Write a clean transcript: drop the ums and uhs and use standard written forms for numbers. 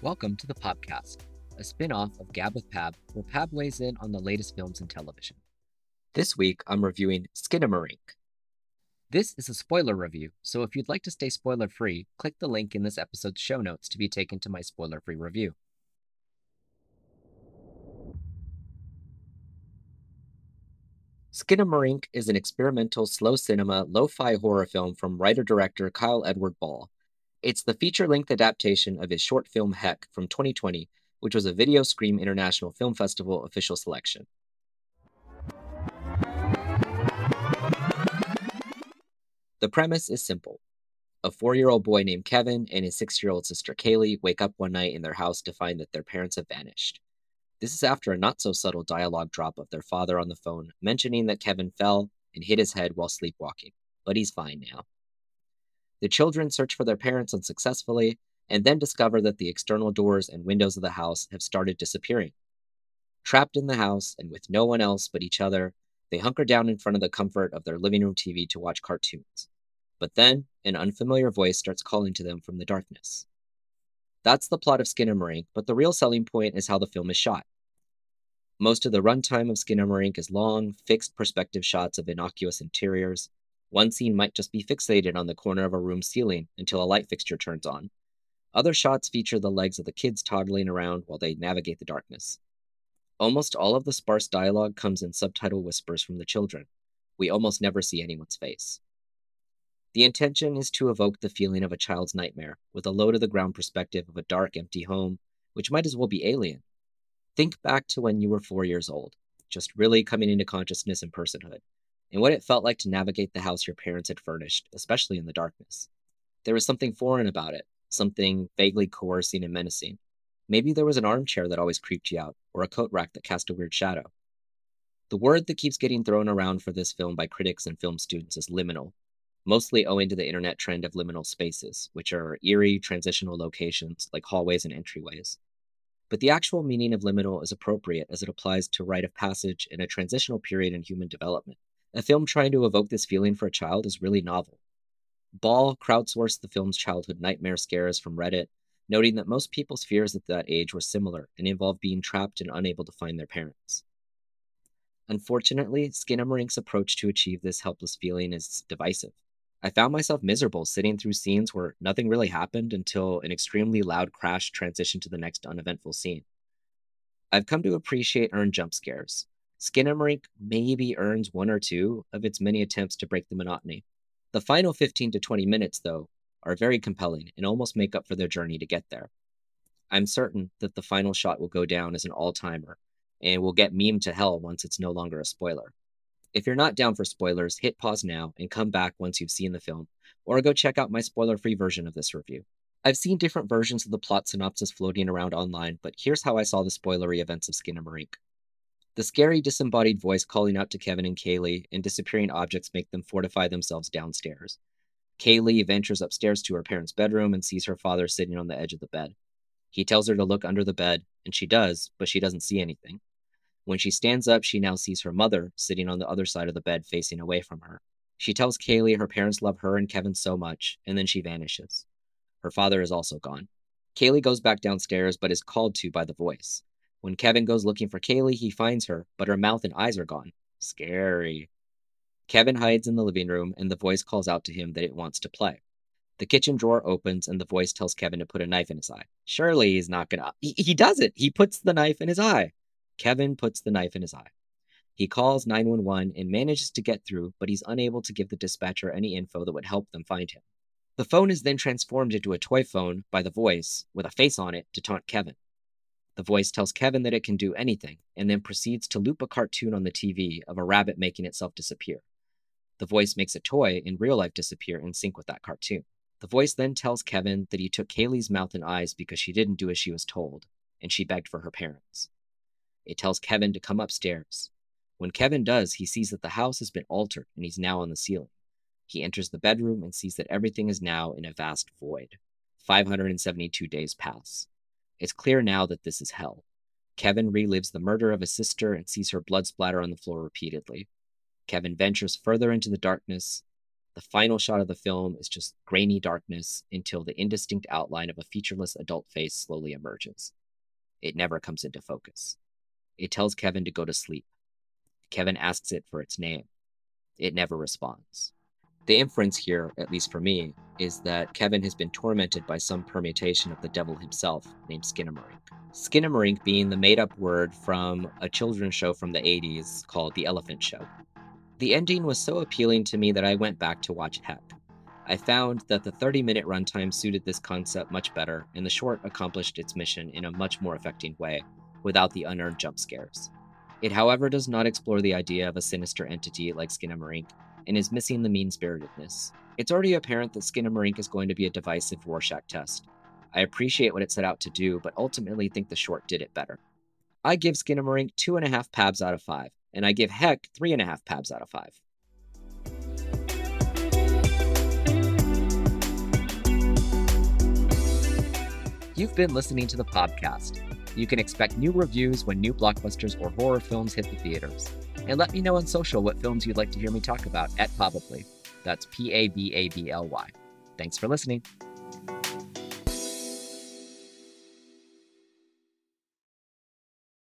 Welcome to the Pabcast, a spin-off of Gab with Pab, where Pab weighs in on the latest films and television. This week, I'm reviewing Skinamarink. This is a spoiler review, so if you'd like to stay spoiler-free, click the link in this episode's show notes to be taken to my spoiler-free review. Skinamarink is an experimental, slow cinema, lo-fi horror film from writer-director Kyle Edward Ball. It's the feature-length adaptation of his short film Heck from 2020, which was a Video Scream International Film Festival official selection. The premise is simple. A 4-year-old boy named Kevin and his 6-year-old sister Kaylee wake up one night in their house to find that their parents have vanished. This is after a not-so-subtle dialogue drop of their father on the phone mentioning that Kevin fell and hit his head while sleepwalking, but he's fine now. The children search for their parents unsuccessfully, and then discover that the external doors and windows of the house have started disappearing. Trapped in the house, and with no one else but each other, they hunker down in front of the comfort of their living room TV to watch cartoons. But then, an unfamiliar voice starts calling to them from the darkness. That's the plot of Skinamarink, but the real selling point is how the film is shot. Most of the runtime of Skinamarink is long, fixed perspective shots of innocuous interiors. One scene might just be fixated on the corner of a room ceiling until a light fixture turns on. Other shots feature the legs of the kids toddling around while they navigate the darkness. Almost all of the sparse dialogue comes in subtitle whispers from the children. We almost never see anyone's face. The intention is to evoke the feeling of a child's nightmare, with a low-to-the-ground perspective of a dark, empty home, which might as well be alien. Think back to when you were 4 years old, just really coming into consciousness and personhood, and what it felt like to navigate the house your parents had furnished, especially in the darkness. There was something foreign about it, something vaguely coercing and menacing. Maybe there was an armchair that always creeped you out, or a coat rack that cast a weird shadow. The word that keeps getting thrown around for this film by critics and film students is liminal, mostly owing to the internet trend of liminal spaces, which are eerie, transitional locations like hallways and entryways. But the actual meaning of liminal is appropriate as it applies to rite of passage and a transitional period in human development. A film trying to evoke this feeling for a child is really novel. Ball crowdsourced the film's childhood nightmare scares from Reddit, noting that most people's fears at that age were similar and involved being trapped and unable to find their parents. Unfortunately, Skinamarink's approach to achieve this helpless feeling is divisive. I found myself miserable sitting through scenes where nothing really happened until an extremely loud crash transitioned to the next uneventful scene. I've come to appreciate earned jump scares. Skinamarink maybe earns one or two of its many attempts to break the monotony. The final 15 to 20 minutes, though, are very compelling and almost make up for their journey to get there. I'm certain that the final shot will go down as an all-timer and will get memed to hell once it's no longer a spoiler. If you're not down for spoilers, hit pause now and come back once you've seen the film, or go check out my spoiler-free version of this review. I've seen different versions of the plot synopsis floating around online, but here's how I saw the spoilery events of Skinamarink. The scary disembodied voice calling out to Kevin and Kaylee and disappearing objects make them fortify themselves downstairs. Kaylee ventures upstairs to her parents' bedroom and sees her father sitting on the edge of the bed. He tells her to look under the bed, and she does, but she doesn't see anything. When she stands up, she now sees her mother sitting on the other side of the bed facing away from her. She tells Kaylee her parents love her and Kevin so much, and then she vanishes. Her father is also gone. Kaylee goes back downstairs but is called to by the voice. When Kevin goes looking for Kaylee, he finds her, but her mouth and eyes are gone. Scary. Kevin hides in the living room, and the voice calls out to him that it wants to play. The kitchen drawer opens, and the voice tells Kevin to put a knife in his eye. Surely he's not gonna... He does it! He puts the knife in his eye! Kevin puts the knife in his eye. He calls 911 and manages to get through, but he's unable to give the dispatcher any info that would help them find him. The phone is then transformed into a toy phone by the voice, with a face on it, to taunt Kevin. The voice tells Kevin that it can do anything, and then proceeds to loop a cartoon on the TV of a rabbit making itself disappear. The voice makes a toy in real life disappear in sync with that cartoon. The voice then tells Kevin that he took Kaylee's mouth and eyes because she didn't do as she was told, and she begged for her parents. It tells Kevin to come upstairs. When Kevin does, he sees that the house has been altered, and he's now on the ceiling. He enters the bedroom and sees that everything is now in a vast void. 572 days pass. It's clear now that this is hell. Kevin relives the murder of his sister and sees her blood splatter on the floor repeatedly. Kevin ventures further into the darkness. The final shot of the film is just grainy darkness until the indistinct outline of a featureless adult face slowly emerges. It never comes into focus. It tells Kevin to go to sleep. Kevin asks it for its name. It never responds. The inference here, at least for me, is that Kevin has been tormented by some permutation of the devil himself named Skinamarink. Skinamarink being the made-up word from a children's show from the 80s called The Elephant Show. The ending was so appealing to me that I went back to watch Heck. I found that the 30-minute runtime suited this concept much better, and the short accomplished its mission in a much more affecting way, without the unearned jump scares. It, however, does not explore the idea of a sinister entity like Skinamarink, and is missing the mean-spiritedness. It's already apparent that Skinamarink is going to be a divisive Rorschach test. I appreciate what it set out to do, but ultimately think the short did it better. I give Skinamarink 2.5 Pabs out of 5. And I give Heck 3.5 Pabs out of 5. You've been listening to the Pabcast. You can expect new reviews when new blockbusters or horror films hit the theaters. And let me know on social what films you'd like to hear me talk about at Pabably. That's Pabably. Thanks for listening.